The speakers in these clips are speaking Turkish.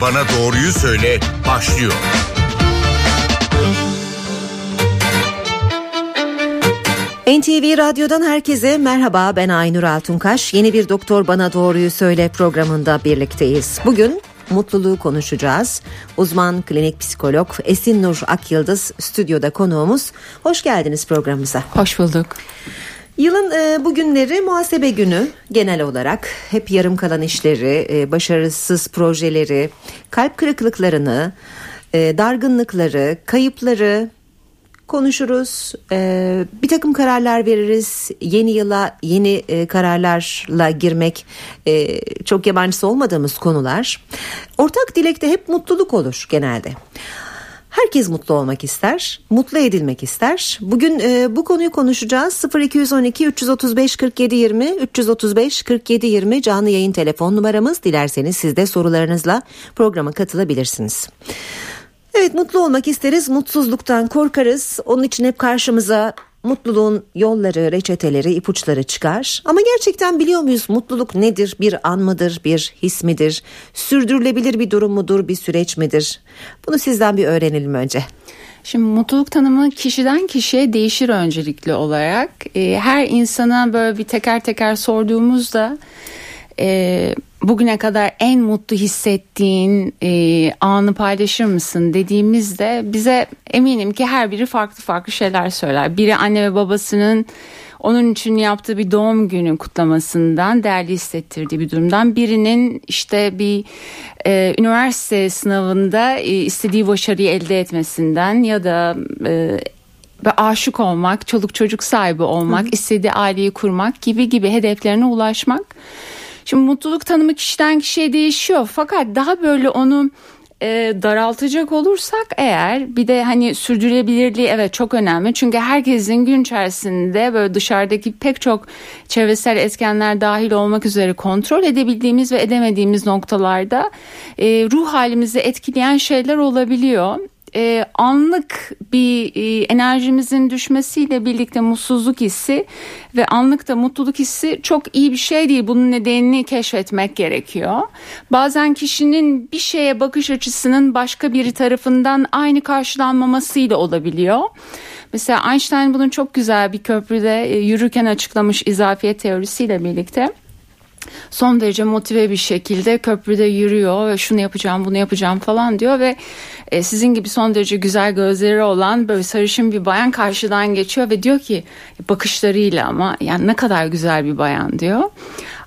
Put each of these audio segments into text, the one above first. Doktor Bana Doğruyu Söyle başlıyor. NTV Radyo'dan herkese merhaba, ben Aynur Altunkaş. Yeni bir Doktor Bana Doğruyu Söyle programında birlikteyiz. Bugün mutluluğu konuşacağız. Uzman klinik psikolog Esin Nur Akyıldız stüdyoda konuğumuz. Hoş geldiniz programımıza. Hoş bulduk. Yılın bugünleri muhasebe günü genel olarak. Hep yarım kalan işleri, başarısız projeleri, kalp kırıklıklarını, dargınlıkları, kayıpları konuşuruz. Bir takım kararlar veririz. Yeni yıla yeni kararlarla girmek çok yabancısı olmadığımız konular. Ortak dilekte hep mutluluk olur genelde. Herkes mutlu olmak ister, mutlu edilmek ister. Bugün bu konuyu konuşacağız. 0212 335 47 20 335 47 20 canlı yayın telefon numaramız. Dilerseniz siz de sorularınızla programa katılabilirsiniz. Evet, mutlu olmak isteriz, mutsuzluktan korkarız. Onun için hep karşımıza mutluluğun yolları, reçeteleri, ipuçları çıkar. Ama gerçekten biliyor muyuz mutluluk nedir? Bir an mıdır? Bir his midir? Sürdürülebilir bir durum mudur? Bir süreç midir? Bunu sizden bir öğrenelim önce. Şimdi mutluluk tanımı kişiden kişiye değişir öncelikli olarak. Her insana böyle bir teker teker sorduğumuzda bugüne kadar en mutlu hissettiğin anı paylaşır mısın dediğimizde bize eminim ki her biri farklı farklı şeyler söyler. Biri anne ve babasının onun için yaptığı bir doğum günü kutlamasından, değerli hissettirdiği bir durumdan, birinin işte bir üniversite sınavında istediği başarıyı elde etmesinden ya da ve aşık olmak, çoluk çocuk sahibi olmak, istediği aileyi kurmak gibi hedeflerine ulaşmak. Şimdi mutluluk tanımı kişiden kişiye değişiyor, fakat daha böyle onu daraltacak olursak eğer, bir de hani sürdürülebilirliği evet çok önemli. Çünkü herkesin gün içerisinde böyle dışarıdaki pek çok çevresel etkenler dahil olmak üzere kontrol edebildiğimiz ve edemediğimiz noktalarda ruh halimizi etkileyen şeyler olabiliyor. Anlık bir enerjimizin düşmesiyle birlikte mutsuzluk hissi ve anlık da mutluluk hissi çok iyi bir şey değil. Bunun nedenini keşfetmek gerekiyor. Bazen kişinin bir şeye bakış açısının başka biri tarafından aynı karşılanmamasıyla olabiliyor. Mesela Einstein bunun çok güzel bir köprüde yürürken açıklamış izafiyet teorisiyle birlikte. Son derece motive bir şekilde köprüde yürüyor ve şunu yapacağım, bunu yapacağım falan diyor ve sizin gibi son derece güzel gözleri olan böyle sarışın bir bayan karşıdan geçiyor ve diyor ki bakışlarıyla, ama yani ne kadar güzel bir bayan diyor.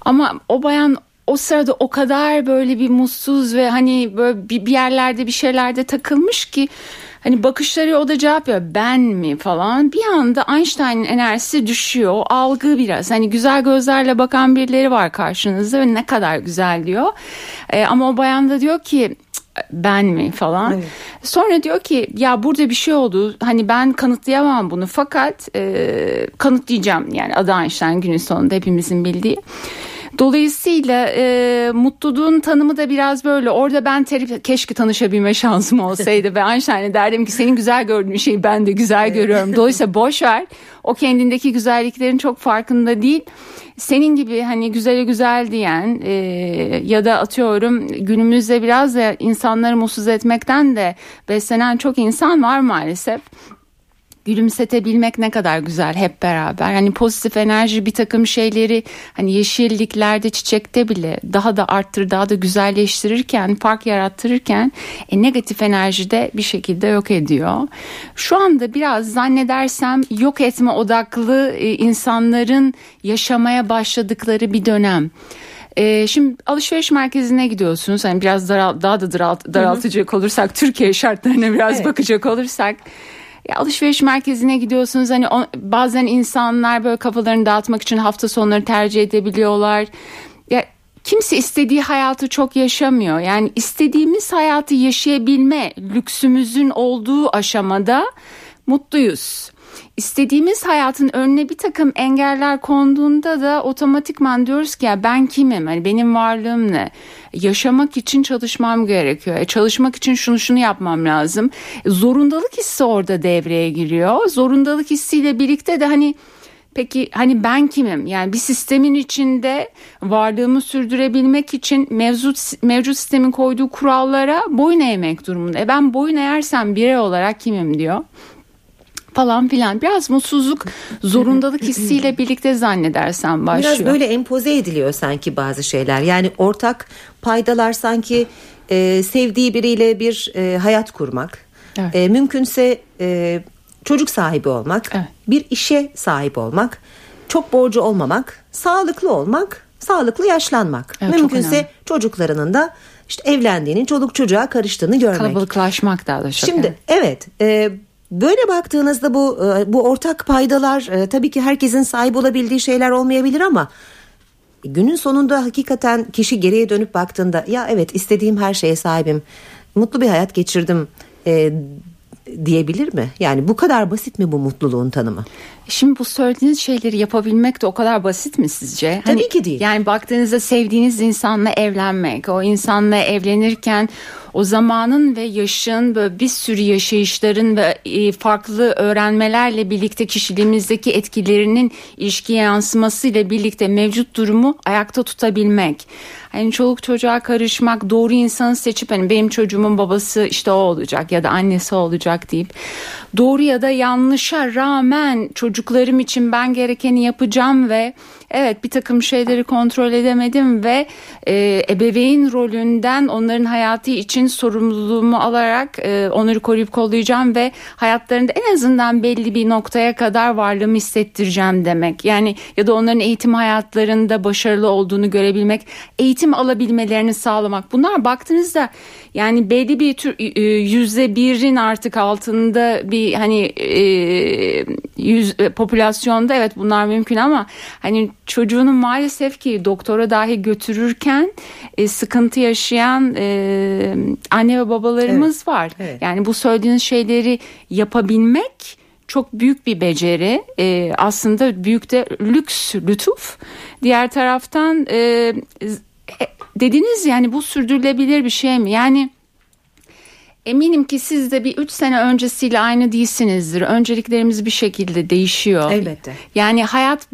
Ama o bayan o sırada o kadar böyle bir mutsuz ve hani böyle bir yerlerde bir şeylerde takılmış ki hani bakışları, o da cevap veriyor ben mi falan. Bir anda Einstein'ın enerjisi düşüyor, algı biraz hani güzel gözlerle bakan birileri var karşınızda ve ne kadar güzel diyor. Ama o bayan da diyor ki ben mi falan. Evet. Sonra diyor ki ya burada bir şey oldu, hani ben kanıtlayamam bunu, fakat kanıtlayacağım, yani adı Einstein günün sonunda hepimizin bildiği. Dolayısıyla mutluluğun tanımı da biraz böyle. Orada ben keşke tanışabilme şansım olsaydı ve Einstein'e derdim ki senin güzel gördüğün şeyi ben de güzel görüyorum. Dolayısıyla boş ver. O kendindeki güzelliklerin çok farkında değil. Senin gibi hani güzele güzel diyen ya da atıyorum günümüzde biraz da insanları mutsuz etmekten de beslenen çok insan var maalesef. Gülümsetebilmek ne kadar güzel hep beraber. Hani pozitif enerji bir takım şeyleri hani yeşilliklerde, çiçekte bile daha da arttırır, daha da güzelleştirirken, fark yarattırırken negatif enerji de bir şekilde yok ediyor. Şu anda biraz zannedersem yok etme odaklı insanların yaşamaya başladıkları bir dönem. Şimdi alışveriş merkezine gidiyorsunuz. Hani biraz daraltacak olursak, Türkiye şartlarına biraz bakacak olursak. Alışveriş merkezine gidiyorsunuz, hani bazen insanlar böyle kafalarını dağıtmak için hafta sonları tercih edebiliyorlar. Ya kimse istediği hayatı çok yaşamıyor. Yani istediğimiz hayatı yaşayabilme lüksümüzün olduğu aşamada mutluyuz. İstediğimiz hayatın önüne bir takım engeller konduğunda da otomatikman diyoruz ki ya ben kimim? Hani benim varlığım ne? Yaşamak için çalışmam gerekiyor. Çalışmak için şunu yapmam lazım. Zorundalık hissi orada devreye giriyor. Zorundalık hissiyle birlikte de hani Peki hani ben kimim? Yani bir sistemin içinde varlığımı sürdürebilmek için mevcut sistemin koyduğu kurallara boyun eğmek durumunda. Ben boyun eğersem birey olarak kimim diyor. Falan filan. Biraz mutsuzluk, zorundalık hissiyle birlikte zannedersen başlıyor. Biraz böyle empoze ediliyor sanki bazı şeyler. Yani ortak paydalar sanki sevdiği biriyle bir hayat kurmak. Evet. Mümkünse çocuk sahibi olmak, evet, bir işe sahip olmak, çok borcu olmamak, sağlıklı olmak, sağlıklı yaşlanmak. Evet, mümkünse çocuklarının da işte evlendiğini, çoluk çocuğa karıştığını görmek. Kalabalıklaşmak daha da çok. Şimdi evet, böyle baktığınızda bu ortak paydalar tabii ki herkesin sahip olabildiği şeyler olmayabilir ama günün sonunda hakikaten kişi geriye dönüp baktığında ya evet, istediğim her şeye sahibim, mutlu bir hayat geçirdim diyebilir mi? Yani bu kadar basit mi bu mutluluğun tanımı? Şimdi bu söylediğiniz şeyleri yapabilmek de o kadar basit mi sizce? Tabii ki değil. Yani baktığınızda sevdiğiniz insanla evlenmek, o insanla evlenirken o zamanın ve yaşın, böyle bir sürü yaşayışların ve farklı öğrenmelerle birlikte kişiliğimizdeki etkilerinin ilişkiye yansımasıyla birlikte mevcut durumu ayakta tutabilmek. Hani çoluk çocuğa karışmak, doğru insanı seçip hani benim çocuğumun babası işte o olacak ya da annesi olacak deyip doğru ya da yanlışa rağmen çocuklarım için ben gerekeni yapacağım ve evet, bir takım şeyleri kontrol edemedim ve ebeveyn rolünden onların hayatı için sorumluluğumu alarak onları koruyup kollayacağım ve hayatlarında en azından belli bir noktaya kadar varlığımı hissettireceğim demek. Yani ya da onların eğitim hayatlarında başarılı olduğunu görebilmek, eğitim alabilmelerini sağlamak. Bunlar baktığınızda yani belli bir tür %1'in artık altında bir hani popülasyonda evet bunlar mümkün ama hani çocuğunu maalesef ki doktora dahi götürürken sıkıntı yaşayan anne ve babalarımız evet, var. Evet. Yani bu söylediğiniz şeyleri yapabilmek çok büyük bir beceri. Aslında büyük de lüks, lütuf. Diğer taraftan dediniz yani bu sürdürülebilir bir şey mi? Yani eminim ki siz de bir 3 sene öncesiyle aynı değilsinizdir. Önceliklerimiz bir şekilde değişiyor. Elbette. Yani hayat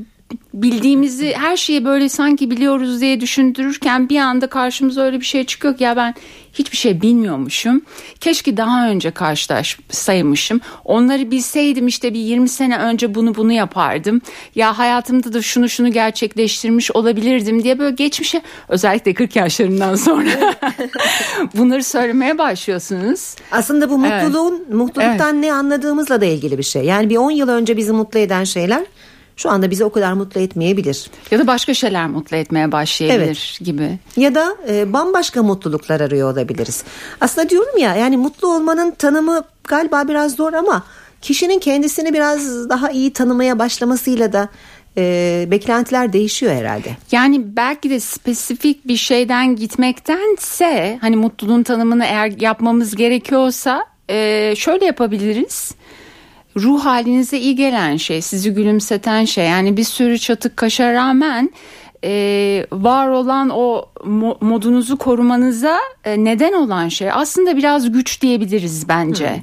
bildiğimizi, her şeyi böyle sanki biliyoruz diye düşündürürken bir anda karşımıza öyle bir şey çıkıyor ki ya ben hiçbir şey bilmiyormuşum. Keşke daha önce karşılaşsaymışım. Onları bilseydim işte bir 20 sene önce bunu yapardım. Ya hayatımda da şunu gerçekleştirmiş olabilirdim diye böyle geçmişe, özellikle 40 yaşlarından sonra bunları söylemeye başlıyorsunuz. Aslında bu mutluluktan evet, ne anladığımızla da ilgili bir şey. Yani bir 10 yıl önce bizi mutlu eden şeyler şu anda bizi o kadar mutlu etmeyebilir. Ya da başka şeyler mutlu etmeye başlayabilir, evet, gibi. Ya da bambaşka mutluluklar arıyor olabiliriz. Aslında diyorum ya yani mutlu olmanın tanımı galiba biraz zor ama kişinin kendisini biraz daha iyi tanımaya başlamasıyla da beklentiler değişiyor herhalde. Yani belki de spesifik bir şeyden gitmektense hani mutluluğun tanımını eğer yapmamız gerekiyorsa şöyle yapabiliriz. Ruh halinize iyi gelen şey, sizi gülümseten şey, yani bir sürü çatık kaşa rağmen var olan o modunuzu korumanıza neden olan şey aslında biraz güç diyebiliriz bence.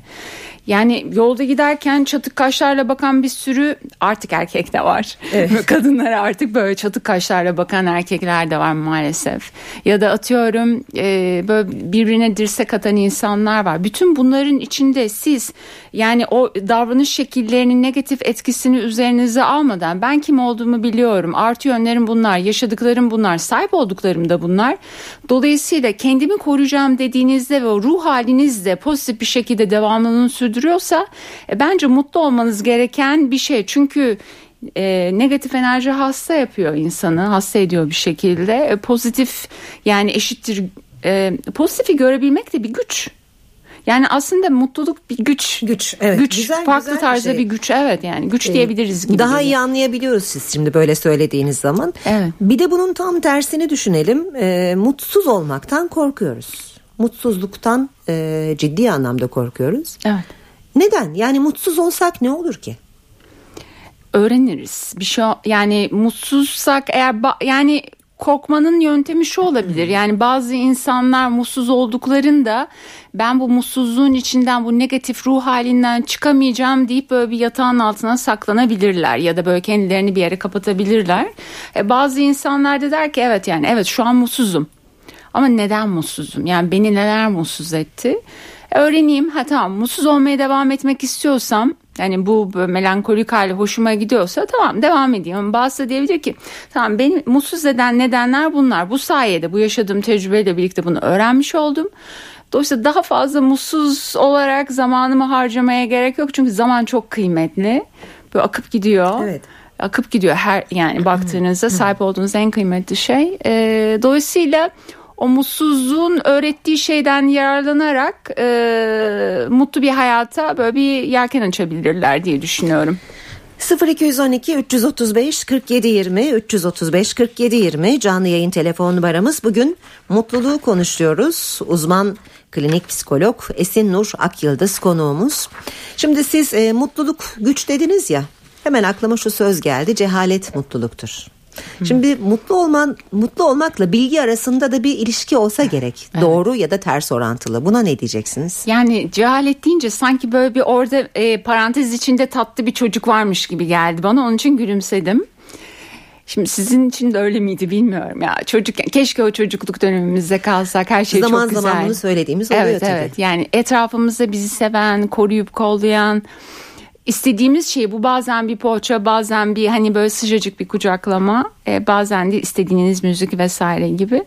Yani yolda giderken çatık kaşlarla bakan bir sürü artık erkek de var. Evet. Kadınlara artık böyle çatık kaşlarla bakan erkekler de var maalesef. Ya da atıyorum böyle birbirine dirsek atan insanlar var. Bütün bunların içinde siz yani o davranış şekillerinin negatif etkisini üzerinize almadan ben kim olduğumu biliyorum. Artı yönlerim bunlar, yaşadıklarım bunlar, sahip olduklarım da bunlar. Dolayısıyla kendimi koruyacağım dediğinizde ve ruh halinizde pozitif bir şekilde devamlılığını duruyorsa bence mutlu olmanız gereken bir şey. Çünkü negatif enerji hasta yapıyor insanı, hasta ediyor bir şekilde. Pozitif yani eşittir. Pozitifi görebilmek de bir güç. Yani aslında mutluluk bir güç, evet, güç güzel, farklı güzel tarzda bir güç, evet, yani güç diyebiliriz gibi. Daha iyi anlayabiliyoruz siz şimdi böyle söylediğiniz zaman. Evet. Bir de bunun tam tersini düşünelim. Mutsuz olmaktan korkuyoruz. Mutsuzluktan ciddi anlamda korkuyoruz. Evet. Neden? Yani mutsuz olsak ne olur ki? Öğreniriz. Bir şey yani mutsuzsak eğer yani korkmanın yöntemi şu olabilir. Yani bazı insanlar mutsuz olduklarında ben bu mutsuzluğun içinden, bu negatif ruh halinden çıkamayacağım deyip böyle bir yatağın altına saklanabilirler ya da böyle kendilerini bir yere kapatabilirler. Bazı insanlar da der ki evet şu an mutsuzum. Ama neden mutsuzum? Yani beni neler mutsuz etti? Öğreneyim. Tamam, mutsuz olmaya devam etmek istiyorsam, yani bu melankolik hali hoşuma gidiyorsa tamam devam edeyim. Bazısı diyebilir ki tamam, beni mutsuz eden nedenler bunlar. Bu sayede, bu yaşadığım tecrübeyle birlikte bunu öğrenmiş oldum. Dolayısıyla daha fazla mutsuz olarak zamanımı harcamaya gerek yok. Çünkü zaman çok kıymetli. Böyle akıp gidiyor. Evet. Akıp gidiyor her, yani baktığınızda sahip olduğunuz en kıymetli şey. Dolayısıyla o mutsuzluğun öğrettiği şeyden yararlanarak mutlu bir hayata böyle bir yelken açabilirler diye düşünüyorum. 0212 335 47 20, 335 47 20 canlı yayın telefon numaramız. Bugün mutluluğu konuşuyoruz. Uzman klinik psikolog Esin Nur Akyıldız konuğumuz. Şimdi siz mutluluk güç dediniz ya, hemen aklıma şu söz geldi: cehalet mutluluktur. Şimdi mutlu olmakla bilgi arasında da bir ilişki olsa gerek. Evet. Doğru ya da ters orantılı. Buna ne diyeceksiniz? Yani cehalet deyince sanki böyle bir orada parantez içinde tatlı bir çocuk varmış gibi geldi bana. Onun için gülümsedim. Şimdi sizin için de öyle miydi bilmiyorum ya. Çocukken keşke o çocukluk dönemimizde kalsak, her şey zaman çok güzel. Zaman bunu söylediğimiz oluyor tabii. Evet. Yani etrafımızda bizi seven, koruyup kollayan, İstediğimiz şey bu, bazen bir poğaça, bazen bir hani böyle sıcacık bir kucaklama, bazen de istediğiniz müzik vesaire gibi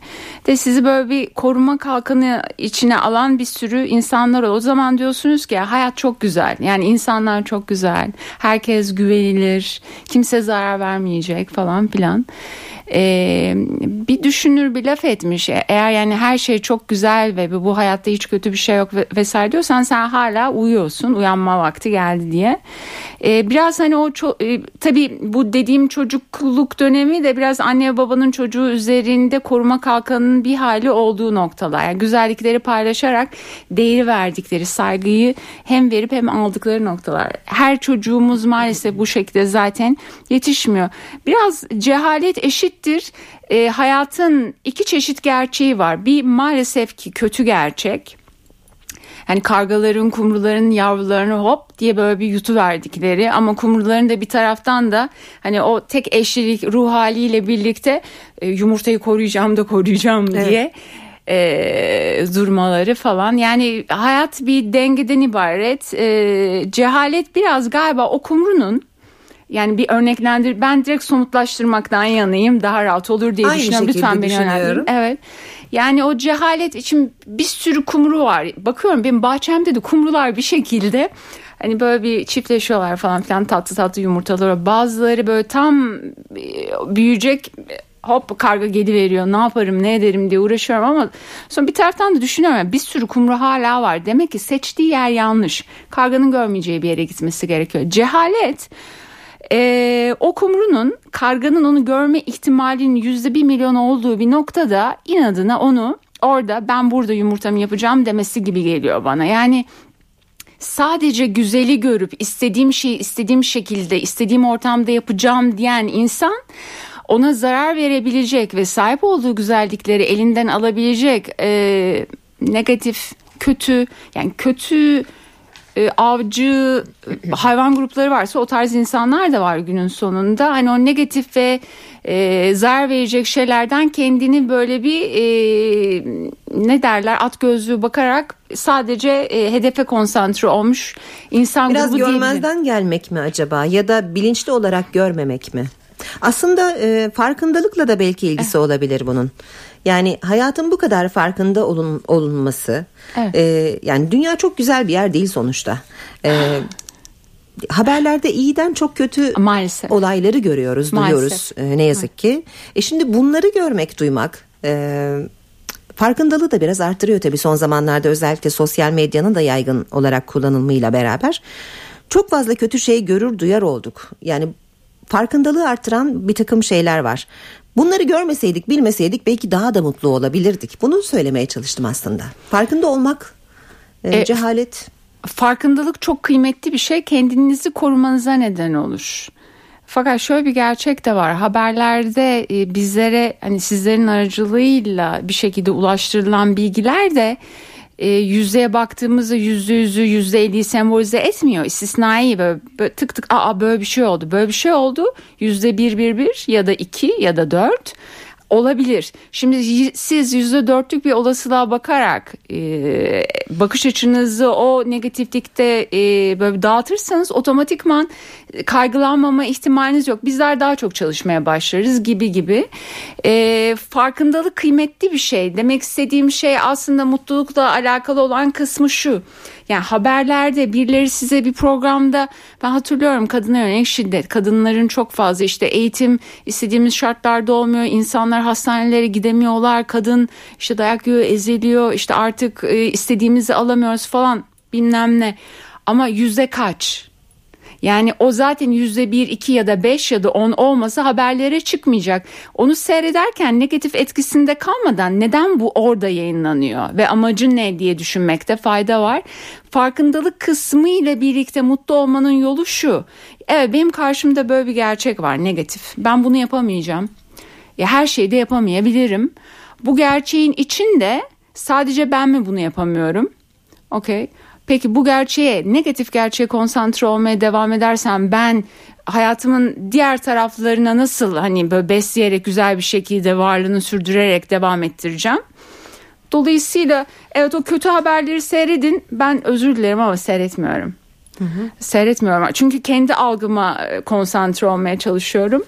de sizi böyle bir koruma kalkanı içine alan bir sürü insanlar oluyor. O zaman diyorsunuz ki hayat çok güzel, yani insanlar çok güzel, herkes güvenilir, kimse zarar vermeyecek falan filan. Bir düşünür bir laf etmiş, eğer yani her şey çok güzel ve bu hayatta hiç kötü bir şey yok vesaire diyorsan sen hala uyuyorsun, uyanma vakti geldi diye. Biraz hani o tabii bu dediğim çocukluk dönemi de biraz anne ve babanın çocuğu üzerinde koruma kalkanının bir hali olduğu noktalar. Yani güzellikleri paylaşarak değeri verdikleri saygıyı hem verip hem aldıkları noktalar. Her çocuğumuz maalesef bu şekilde zaten yetişmiyor. Biraz cehalet eşittir. Hayatın iki çeşit gerçeği var. Bir, maalesef ki kötü gerçek. Yani kargaların, kumruların yavrularını hop diye böyle bir yutuverdikleri, ama kumruların da bir taraftan da hani o tek eşlilik ruh haliyle birlikte yumurtayı koruyacağım evet, diye durmaları falan. Yani hayat bir dengeden ibaret. Cehalet biraz galiba o kumrunun, yani bir örneklendir, ben direkt somutlaştırmaktan yanayım, daha rahat olur diye aynı düşünüyorum. Lütfen beni önermeyin. Evet. Yani o cehalet için bir sürü kumru var. Bakıyorum benim bahçemde de kumrular bir şekilde hani böyle bir çiftleşiyorlar falan filan, tatlı tatlı yumurtalar. Bazıları böyle tam büyüyecek, hop karga geliveriyor, ne yaparım ne ederim diye uğraşıyorum, ama sonra bir taraftan da düşünüyorum yani bir sürü kumru hala var. Demek ki seçtiği yer yanlış. Karganın görmeyeceği bir yere gitmesi gerekiyor. Cehalet o kumrunun, karganın onu görme ihtimalinin %1 milyon olduğu bir noktada inadına onu orada, ben burada yumurtamı yapacağım demesi gibi geliyor bana. Yani sadece güzeli görüp istediğim şeyi istediğim şekilde istediğim ortamda yapacağım diyen insan, ona zarar verebilecek ve sahip olduğu güzellikleri elinden alabilecek negatif, kötü, yani kötü avcı hayvan grupları varsa o tarz insanlar da var günün sonunda. Hani o negatif ve zarar verecek şeylerden kendini böyle bir ne derler, at gözlüğü bakarak sadece hedefe konsantre olmuş insan biraz grubu diyebilirim. Biraz görmezden gelmek mi acaba, ya da bilinçli olarak görmemek mi? Aslında farkındalıkla da belki ilgisi olabilir bunun. Yani hayatın bu kadar farkında olunması. Evet. Yani dünya çok güzel bir yer değil sonuçta. Haberlerde iyiden çok kötü maalesef olayları görüyoruz, duyuyoruz ne yazık ki. Şimdi bunları görmek, duymak farkındalığı da biraz artırıyor tabii son zamanlarda, özellikle sosyal medyanın da yaygın olarak kullanılmasıyla beraber. Çok fazla kötü şey görür, duyar olduk. Yani farkındalığı artıran bir takım şeyler var. Bunları görmeseydik, bilmeseydik belki daha da mutlu olabilirdik. Bunu söylemeye çalıştım aslında. Farkında olmak, cehalet. Farkındalık çok kıymetli bir şey. Kendinizi korumanıza neden olur. Fakat şöyle bir gerçek de var. Haberlerde bizlere, hani sizlerin aracılığıyla bir şekilde ulaştırılan bilgiler de yüzdeye baktığımızda %100'ü %50'yi sembolize etmiyor. İstisnai böyle tık tık böyle bir şey oldu, böyle bir şey oldu. %1 ya da 2 ya da 4 olabilir. Şimdi siz %4'lük bir olasılığa bakarak bakış açınızı o negatiflikte böyle dağıtırsanız otomatikman kaygılanmama ihtimaliniz yok. Bizler daha çok çalışmaya başlarız gibi. Farkındalık kıymetli bir şey. Demek istediğim şey aslında mutlulukla alakalı olan kısmı şu. Yani haberlerde birileri size bir programda, ben hatırlıyorum, kadına yönelik şiddet, kadınların çok fazla işte eğitim istediğimiz şartlarda olmuyor, insanlar hastanelere gidemiyorlar, kadın işte dayak yiyor, eziliyor, işte artık istediğimizi alamıyoruz falan bilmem ne, ama yüzde kaç? Yani o zaten %1, 2 ya da 5 ya da 10 olmasa haberlere çıkmayacak. Onu seyrederken negatif etkisinde kalmadan neden bu orada yayınlanıyor ve amacı ne diye düşünmekte fayda var. Farkındalık kısmı ile birlikte mutlu olmanın yolu şu. Evet, benim karşımda böyle bir gerçek var, negatif. Ben bunu yapamayacağım. Ya her şeyi de yapamayabilirim. Bu gerçeğin içinde sadece ben mi bunu yapamıyorum? Okey. Peki bu gerçeğe, negatif gerçeğe konsantre olmaya devam edersem ben hayatımın diğer taraflarına nasıl hani böyle besleyerek, güzel bir şekilde varlığını sürdürerek devam ettireceğim? Dolayısıyla evet, o kötü haberleri seyredin. Ben özür dilerim ama seyretmiyorum. Seyretmiyorum çünkü kendi algıma konsantre olmaya çalışıyorum.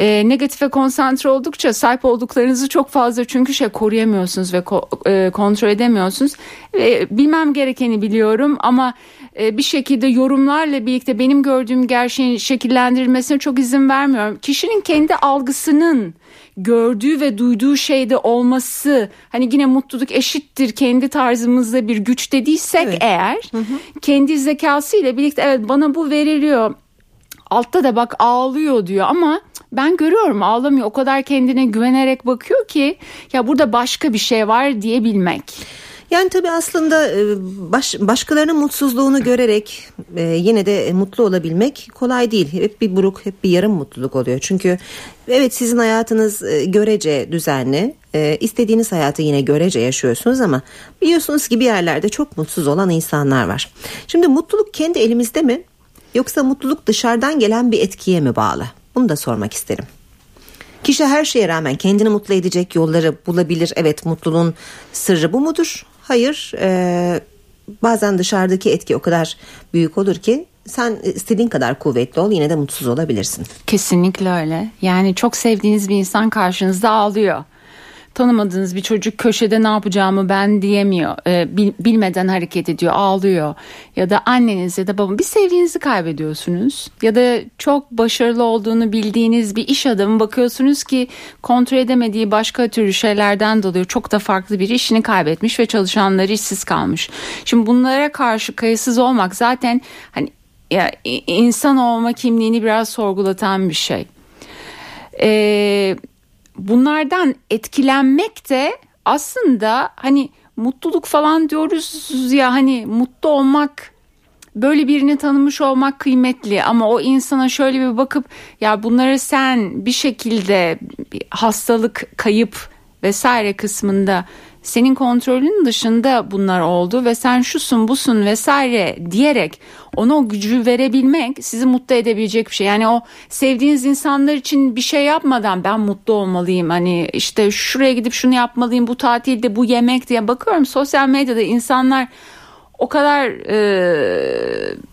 Negatife konsantre oldukça sahip olduklarınızı çok fazla çünkü koruyamıyorsunuz ve kontrol edemiyorsunuz. Bilmem gerekeni biliyorum ama bir şekilde yorumlarla birlikte benim gördüğüm gerçeğin şekillendirilmesine çok izin vermiyorum. Kişinin kendi algısının gördüğü ve duyduğu şeyde olması, hani yine mutluluk eşittir kendi tarzımızda bir güç dediysek, evet, eğer kendi zekasıyla birlikte evet bana bu veriliyor. Altta da bak ağlıyor diyor ama ben görüyorum ağlamıyor. O kadar kendine güvenerek bakıyor ki ya burada başka bir şey var diyebilmek. Yani tabii aslında başkalarının mutsuzluğunu görerek yine de mutlu olabilmek kolay değil. Hep bir buruk, hep bir yarım mutluluk oluyor. Çünkü evet, sizin hayatınız görece düzenli. İstediğiniz hayatı yine görece yaşıyorsunuz ama biliyorsunuz ki bir yerlerde çok mutsuz olan insanlar var. Şimdi mutluluk kendi elimizde mi? Yoksa mutluluk dışarıdan gelen bir etkiye mi bağlı? Bunu da sormak isterim. Kişi her şeye rağmen kendini mutlu edecek yolları bulabilir. Evet, mutluluğun sırrı bu mudur? Hayır. Bazen dışarıdaki etki o kadar büyük olur ki sen istediğin kadar kuvvetli ol, yine de mutsuz olabilirsin. Kesinlikle öyle. Yani çok sevdiğiniz bir insan karşınızda ağlıyor. Tanımadığınız bir çocuk köşede ne yapacağımı ben diyemiyor. Bilmeden hareket ediyor, ağlıyor. Ya da anneniz ya da babanız, bir sevdiğinizi kaybediyorsunuz. Ya da çok başarılı olduğunu bildiğiniz bir iş adamı, bakıyorsunuz ki kontrol edemediği başka türlü şeylerden dolayı çok da farklı biri işini kaybetmiş ve çalışanları işsiz kalmış. Şimdi bunlara karşı kayıtsız olmak zaten hani ya, insan olma kimliğini biraz sorgulatan bir şey. Bunlardan etkilenmek de aslında hani mutluluk falan diyoruz ya, hani mutlu olmak, böyle birini tanımış olmak kıymetli ama o insana şöyle bir bakıp ya bunları sen bir şekilde hastalık, kayıp vesaire kısmında senin kontrolün dışında bunlar oldu ve sen şusun busun vesaire diyerek ona o gücü verebilmek sizi mutlu edebilecek bir şey. Yani o sevdiğiniz insanlar için bir şey yapmadan ben mutlu olmalıyım, hani işte şuraya gidip şunu yapmalıyım, bu tatilde bu yemek diye. Bakıyorum sosyal medyada insanlar o kadar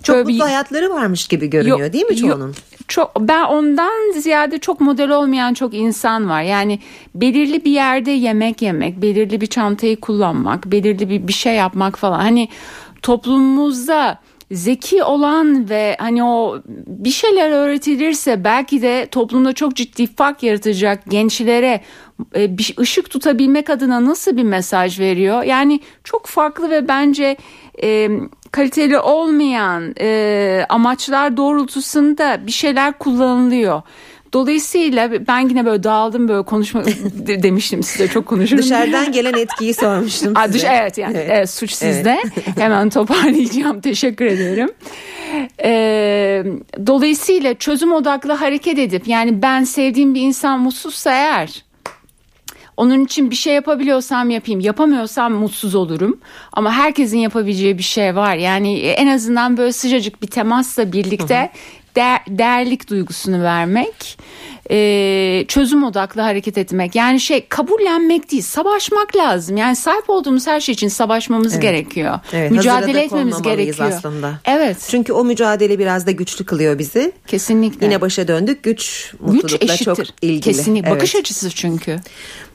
çok mutlu hayatları varmış gibi görünüyor, değil mi çoğunun? Çok, ben ondan ziyade çok model olmayan çok insan var. Yani belirli bir yerde yemek yemek, belirli bir çantayı kullanmak, belirli bir şey yapmak falan. Hani toplumumuzda zeki olan ve hani o bir şeyler öğretilirse belki de toplumda çok ciddi fark yaratacak gençlere bir ışık tutabilmek adına nasıl bir mesaj veriyor? Yani çok farklı ve bence kaliteli olmayan amaçlar doğrultusunda bir şeyler kullanılıyor. Dolayısıyla ben yine böyle dağıldım, böyle konuşma demiştim size, çok konuşurum. Dışarıdan gelen etkiyi sormuştum size. Evet, suç sizde. Hemen toparlayacağım, teşekkür ederim. Dolayısıyla çözüm odaklı hareket edip, yani ben sevdiğim bir insan mutsuzsa eğer, onun için bir şey yapabiliyorsam yapayım, yapamıyorsam mutsuz olurum. Ama herkesin yapabileceği bir şey var. Yani en azından böyle sıcacık bir temasla birlikte değerlik duygusunu vermek, çözüm odaklı hareket etmek. Yani kabullenmek değil, savaşmak lazım. Yani sahip olduğumuz her şey için savaşmamız gerekiyor. Evet, mücadele etmemiz gerekiyor aslında. Evet. Çünkü o mücadele biraz da güçlü kılıyor bizi. Kesinlikle. Yine başa döndük. Güç mutlulukla çok ilgili. Kesinlikle. Bakış açısı çünkü.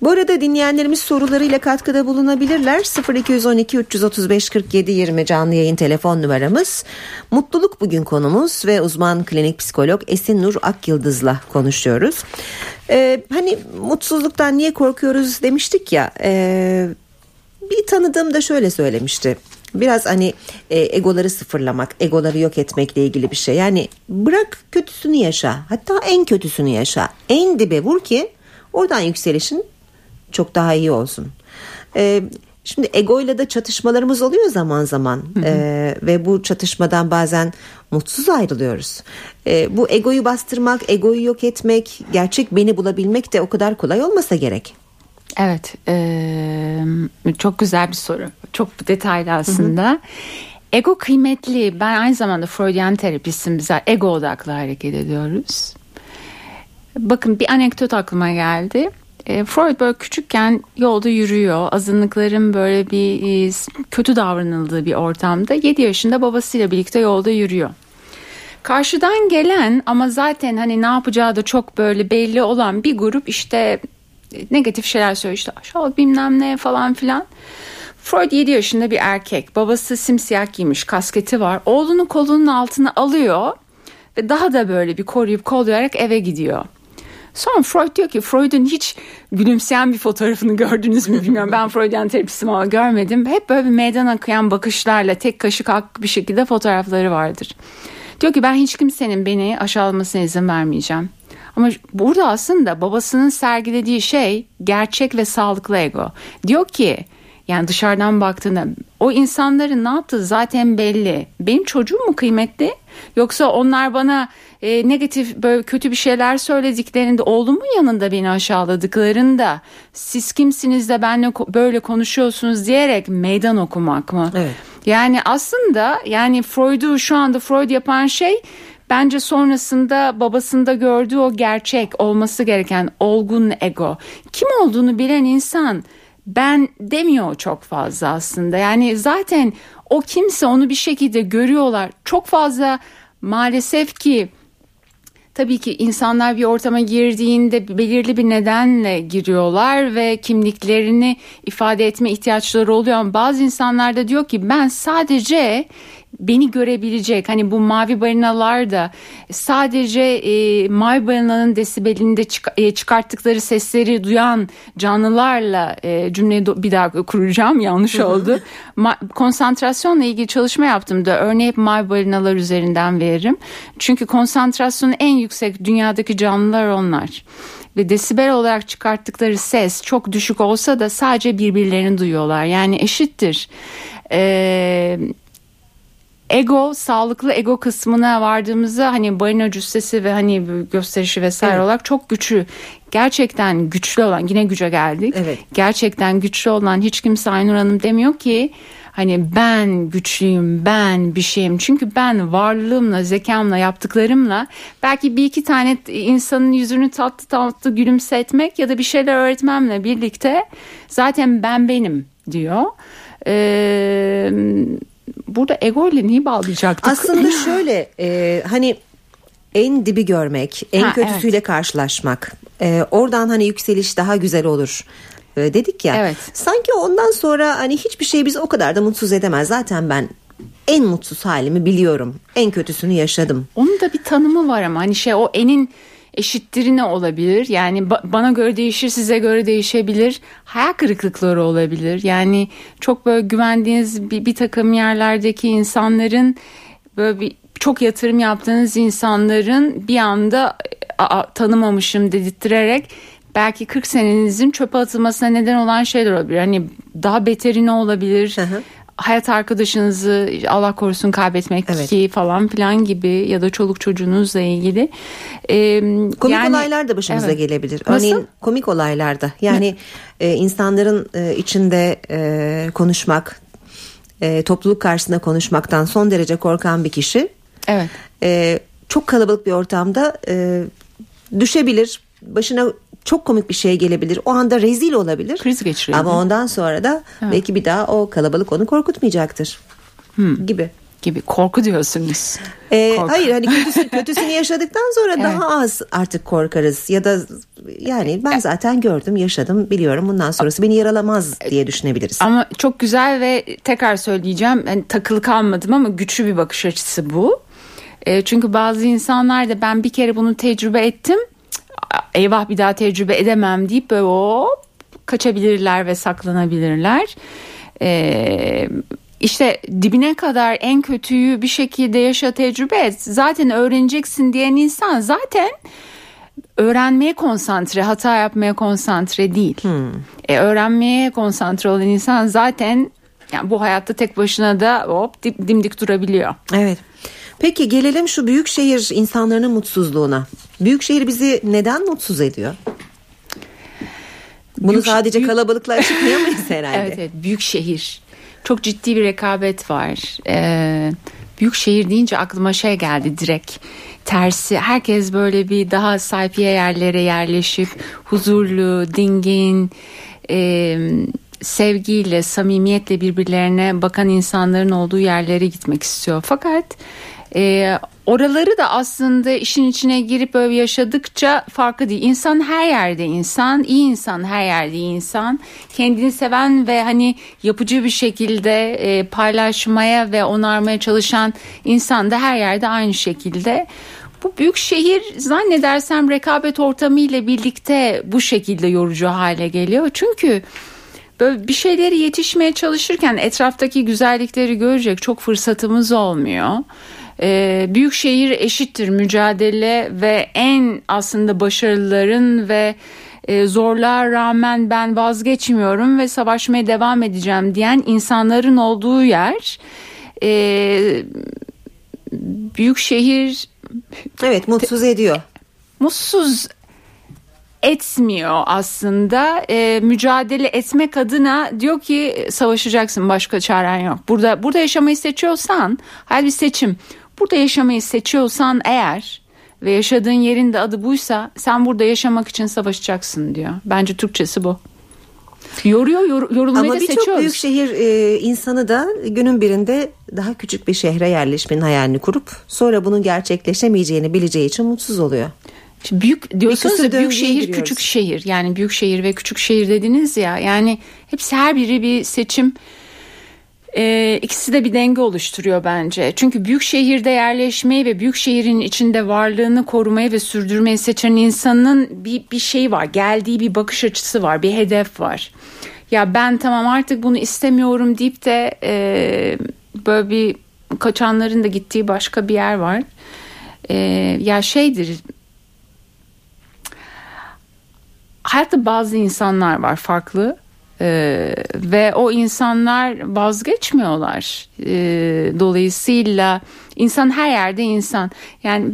Bu arada dinleyenlerimiz sorularıyla katkıda bulunabilirler. 0212 335 47 20 canlı yayın telefon numaramız. Mutluluk bugün konumuz ve uzman klinik psikolog Esin Nur Akyıldız'la konuşuyoruz. Hani mutsuzluktan niye korkuyoruz demiştik ya, bir tanıdığım da şöyle söylemişti, biraz hani egoları sıfırlamak, egoları yok etmekle ilgili bir şey. Yani bırak kötüsünü yaşa, hatta en kötüsünü yaşa, en dibe vur ki oradan yükselişin çok daha iyi olsun. Şimdi egoyla da çatışmalarımız oluyor zaman zaman. Ve bu çatışmadan bazen mutsuz ayrılıyoruz. Bu egoyu bastırmak, egoyu yok etmek, gerçek beni bulabilmek de o kadar kolay olmasa gerek. Evet, çok güzel bir soru. Çok detaylı aslında. Ego kıymetli. Ben aynı zamanda Freudian terapistim. Biz ego odaklı hareket ediyoruz. Bakın, bir anekdot aklıma geldi. Freud böyle küçükken yolda yürüyor. Azınlıkların böyle bir kötü davranıldığı bir ortamda 7 yaşında babasıyla birlikte yolda yürüyor. Karşıdan gelen ama zaten hani ne yapacağı da çok böyle belli olan bir grup işte negatif şeyler söylüyor. İşte aşağı bilmem ne falan filan. Freud 7 yaşında bir erkek. Babası simsiyah giymiş, kasketi var. Oğlunu kolunun altına alıyor ve daha da böyle bir koruyup kollayarak eve gidiyor. Sonra Freud diyor ki, Freud'un hiç gülümseyen bir fotoğrafını gördünüz mü bilmiyorum. Ben Freudian terapistim ama görmedim. Hep böyle bir meydan okuyan bakışlarla tek kaşık ak bir şekilde fotoğrafları vardır. Diyor ki, ben hiç kimsenin beni aşağılamasına izin vermeyeceğim. Ama burada aslında babasının sergilediği şey gerçek ve sağlıklı ego. Diyor ki, yani dışarıdan baktığında o insanların ne yaptığı zaten belli. Benim çocuğum mu kıymetli? Yoksa onlar bana negatif böyle kötü bir şeyler söylediklerinde, oğlumun yanında beni aşağıladıklarında, siz kimsiniz de benimle böyle konuşuyorsunuz diyerek meydan okumak mı? Evet. Yani aslında yani Freud'u şu anda Freud yapan şey, bence sonrasında babasında gördüğü o gerçek olması gereken olgun ego. Kim olduğunu bilen insan ben demiyor çok fazla aslında. Yani zaten o kimse, onu bir şekilde görüyorlar. Çok fazla maalesef ki tabii ki insanlar bir ortama girdiğinde belirli bir nedenle giriyorlar ve kimliklerini ifade etme ihtiyaçları oluyor. Ama bazı insanlar da diyor ki, ben sadece beni görebilecek, hani bu mavi balinalar da sadece mavi balinanın desibelinde çıkarttıkları sesleri duyan canlılarla cümleyi bir daha kuracağım, yanlış oldu. Konsantrasyonla ilgili çalışma yaptığımda örneği hep mavi balinalar üzerinden veririm. Çünkü konsantrasyonu en yüksek dünyadaki canlılar onlar. Ve desibel olarak çıkarttıkları ses çok düşük olsa da sadece birbirlerini duyuyorlar. Yani eşittir. Ego, sağlıklı ego kısmına vardığımızda hani balina cüssesi ve hani gösterişi vesaire olarak çok güçlü, gerçekten güçlü olan, yine güce geldik. Evet. Gerçekten güçlü olan, hiç kimse Aynur Hanım demiyor ki hani ben güçlüyüm, ben bir şeyim. Çünkü ben varlığımla, zekamla, yaptıklarımla belki bir iki tane insanın yüzünü tatlı tatlı gülümsetmek ya da bir şeyler öğretmemle birlikte zaten ben benim diyor. Burada ego ile neyi bağlayacaktık? Aslında şöyle, hani en dibi görmek, en kötüsüyle karşılaşmak, oradan hani yükseliş daha güzel olur dedik ya. Evet. Sanki ondan sonra hani hiçbir şey bizi o kadar da mutsuz edemez. Zaten ben en mutsuz halimi biliyorum, en kötüsünü yaşadım. Onun da bir tanımı var ama hani o enin eşittirine olabilir. Yani bana göre değişir, size göre değişebilir. Hayal kırıklıkları olabilir. Yani çok böyle güvendiğiniz bir takım yerlerdeki insanların, böyle çok yatırım yaptığınız insanların bir anda tanımamışım dedirterek belki 40 senenizin çöpe atılmasına neden olan şeyler olabilir. Hani daha beteri ne olabilir? hayat arkadaşınızı Allah korusun kaybetmek ki falan filan gibi, ya da çoluk çocuğunuzla ilgili komik olaylar da başımıza gelebilir. Örneğin komik olaylarda yani insanların içinde konuşmak, topluluk karşısında konuşmaktan son derece korkan bir kişi çok kalabalık bir ortamda düşebilir, başına çok komik bir şey gelebilir. O anda rezil olabilir. Kriz geçiriyor. Ama ondan sonra da belki bir daha o kalabalık onu korkutmayacaktır. Gibi. Korku diyorsunuz. Korku. Hayır, hani kötüsünü yaşadıktan sonra daha az artık korkarız. Ya da yani ben zaten gördüm, yaşadım, biliyorum. Bundan sonrası beni yaralamaz diye düşünebiliriz. Ama çok güzel ve tekrar söyleyeceğim. Yani takılı kalmadım ama güçlü bir bakış açısı bu. Çünkü bazı insanlar da ben bir kere bunu tecrübe ettim, eyvah bir daha tecrübe edemem deyip böyle kaçabilirler ve saklanabilirler. İşte dibine kadar en kötüyü bir şekilde yaşa, tecrübe et. Zaten öğreneceksin diyen insan zaten öğrenmeye konsantre, hata yapmaya konsantre değil. Öğrenmeye konsantre olan insan zaten yani bu hayatta tek başına da dimdik durabiliyor. Evet. Peki gelelim şu büyükşehir insanların mutsuzluğuna. Büyükşehir bizi neden mutsuz ediyor? Bunu sadece kalabalıkla açıklayamayız herhalde. Evet, büyükşehir. Çok ciddi bir rekabet var. Büyükşehir deyince aklıma şey geldi direkt. Tersi, herkes böyle bir daha sayfiye yerlere yerleşip huzurlu, dingin, sevgiyle, samimiyetle birbirlerine bakan insanların olduğu yerlere gitmek istiyor. Fakat oraları da aslında işin içine girip böyle yaşadıkça farklı değil. İnsan her yerde insan, iyi insan her yerde insan. Kendini seven ve hani yapıcı bir şekilde paylaşmaya ve onarmaya çalışan insan da her yerde aynı şekilde. Bu büyük şehir zannedersem rekabet ortamı ile birlikte bu şekilde yorucu hale geliyor. Çünkü böyle bir şeyleri yetişmeye çalışırken etraftaki güzellikleri görecek çok fırsatımız olmuyor. Büyükşehir eşittir mücadele ve en aslında başarıların ve zorluğa rağmen ben vazgeçmiyorum ve savaşmaya devam edeceğim diyen insanların olduğu yer. Büyükşehir mutsuz ediyor. Mutsuz etmiyor aslında, mücadele etmek adına diyor ki savaşacaksın, başka çaren yok. Burada yaşamayı seçiyorsan, hayır bir seçim. Burada yaşamayı seçiyorsan eğer ve yaşadığın yerin de adı buysa sen burada yaşamak için savaşacaksın diyor. Bence Türkçesi bu. Yorulmayı da seçiyoruz. Ama birçok büyük şehir insanı da günün birinde daha küçük bir şehre yerleşmenin hayalini kurup sonra bunun gerçekleşemeyeceğini bileceği için mutsuz oluyor. Şimdi büyük diyorsunuz ya, büyük şehir giriyoruz. Küçük şehir, yani büyük şehir ve küçük şehir dediniz ya, yani hepsi, her biri bir seçim, ikisi de bir denge oluşturuyor bence. Çünkü büyük şehirde yerleşmeyi ve büyük şehrin içinde varlığını korumayı ve sürdürmeyi seçen insanın bir şeyi var, geldiği bir bakış açısı var, bir hedef var. Ya ben tamam artık bunu istemiyorum deyip de böyle bir kaçanların da gittiği başka bir yer var. Ya şeydir. Hayatta bazı insanlar var farklı ve o insanlar vazgeçmiyorlar. Dolayısıyla insan her yerde insan. Yani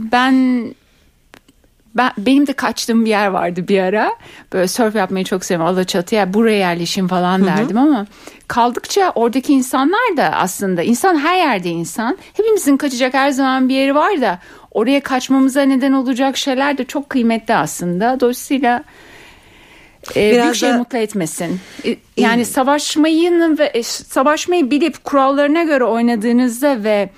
benim de kaçtığım bir yer vardı bir ara. Böyle surf yapmayı çok seviyorum. Alaçatı'ya, buraya yerleşim falan derdim ama kaldıkça oradaki insanlar da aslında insan, her yerde insan. Hepimizin kaçacak her zaman bir yeri var da oraya kaçmamıza neden olacak şeyler de çok kıymetli aslında. Dolayısıyla büyük şey mutlu etmesin. Yani savaşmayı bilip kurallarına göre oynadığınızda ve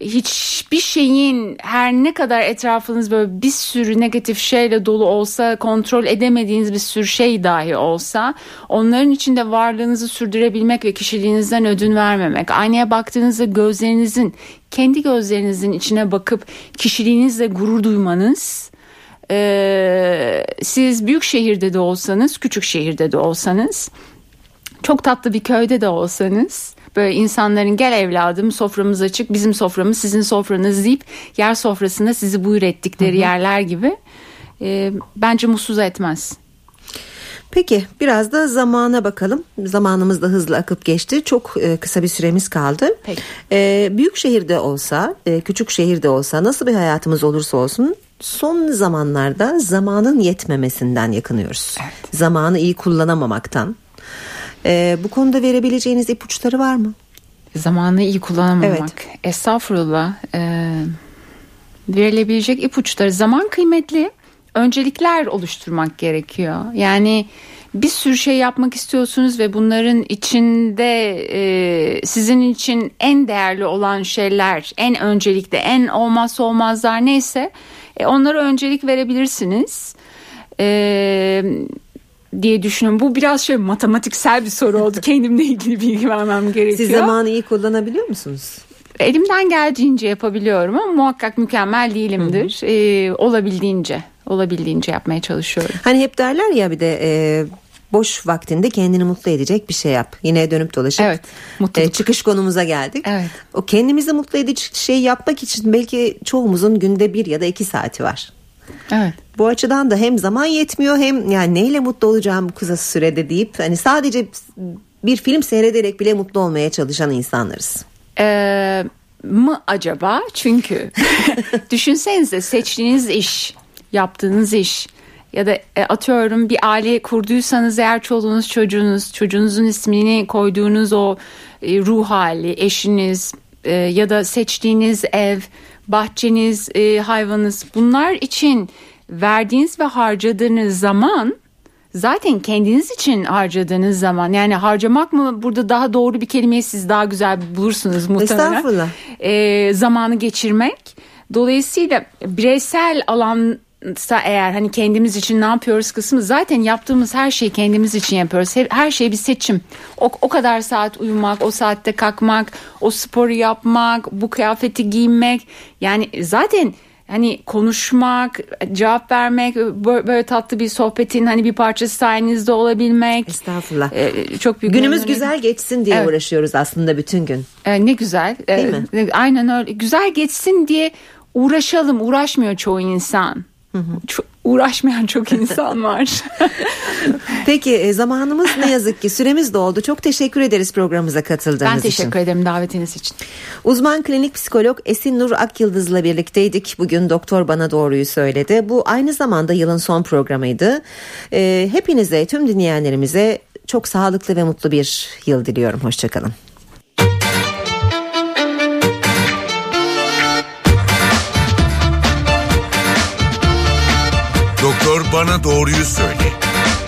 hiçbir şeyin, her ne kadar etrafınız böyle bir sürü negatif şeyle dolu olsa, kontrol edemediğiniz bir sürü şey dahi olsa, onların içinde varlığınızı sürdürebilmek ve kişiliğinizden ödün vermemek. Aynaya baktığınızda kendi gözlerinizin içine bakıp kişiliğinizle gurur duymanız, siz büyük şehirde de olsanız, küçük şehirde de olsanız, çok tatlı bir köyde de olsanız, böyle insanların gel evladım soframız açık, bizim soframız sizin sofranız deyip yer sofrasında sizi buyur ettikleri yerler gibi bence mutsuz etmez. Peki biraz da zamana bakalım. Zamanımız da hızlı akıp geçti. Çok kısa bir süremiz kaldı. Peki. Büyük şehirde olsa, küçük şehirde olsa, nasıl bir hayatımız olursa olsun son zamanlarda zamanın yetmemesinden yakınıyoruz. Evet. Zamanı iyi kullanamamaktan. Bu konuda verebileceğiniz ipuçları var mı? Zamanı iyi kullanamamak. Evet. Estağfurullah. Verilebilecek ipuçları. Zaman kıymetli. Öncelikler oluşturmak gerekiyor. Yani bir sürü şey yapmak istiyorsunuz ve bunların içinde sizin için en değerli olan şeyler, en öncelikte, en olmazsa olmazlar neyse onlara öncelik verebilirsiniz. Diye düşünüyorum. Bu biraz matematiksel bir soru oldu. Kendimle ilgili bilgi vermem gerekiyor. Siz zamanı iyi kullanabiliyor musunuz? Elimden geldiğince yapabiliyorum ama muhakkak mükemmel değilimdir. Olabildiğince yapmaya çalışıyorum. Hani hep derler ya bir de boş vaktinde kendini mutlu edecek bir şey yap. Yine dönüp dolaşıp çıkış konumuza geldik. Evet. O kendimizi mutlu edici şey yapmak için belki çoğumuzun günde 1 ya da 2 saati var. Evet. Bu açıdan da hem zaman yetmiyor hem yani neyle mutlu olacağım bu kısa sürede deyip hani sadece bir film seyrederek bile mutlu olmaya çalışan insanlarız. Mı acaba? Çünkü düşünsenize seçtiğiniz iş, yaptığınız iş ya da atıyorum bir aile kurduysanız eğer çoluğunuz, çocuğunuzun ismini koyduğunuz o ruh hali, eşiniz ya da seçtiğiniz ev, bahçeniz, hayvanınız, bunlar için verdiğiniz ve harcadığınız zaman zaten kendiniz için harcadığınız zaman, yani harcamak mı burada daha doğru bir kelimeyi siz daha güzel bulursunuz muhtemelen. Estağfurullah. Zamanı geçirmek. Dolayısıyla bireysel alan eğer hani kendimiz için ne yapıyoruz kısmı, zaten yaptığımız her şeyi kendimiz için yapıyoruz. Her şey bir seçim. O kadar saat uyumak, o saatte kalkmak, o sporu yapmak, bu kıyafeti giymek. Yani zaten hani konuşmak, cevap vermek, böyle tatlı bir sohbetin hani bir parçası sayenizde olabilmek. Estağfurullah. Çok büyük günümüz önemli. Güzel geçsin diye uğraşıyoruz aslında bütün gün. Ne güzel. Değil mi? Aynen öyle. Güzel geçsin diye uğraşalım. Uğraşmıyor çoğu insan. Uğraşmayan çok insan var. Peki zamanımız ne yazık ki süremiz doldu. Çok teşekkür ederiz programımıza katıldığınız için. Ben teşekkür ederim davetiniz için. Uzman klinik psikolog Esin Nur Akyıldız'la birlikteydik. Bugün Doktor Bana Doğruyu Söyledi. Bu aynı zamanda yılın son programıydı. Hepinize, tüm dinleyenlerimize çok sağlıklı ve mutlu bir yıl diliyorum. Hoşçakalın. Doktor Bana Doğruyu Söyle.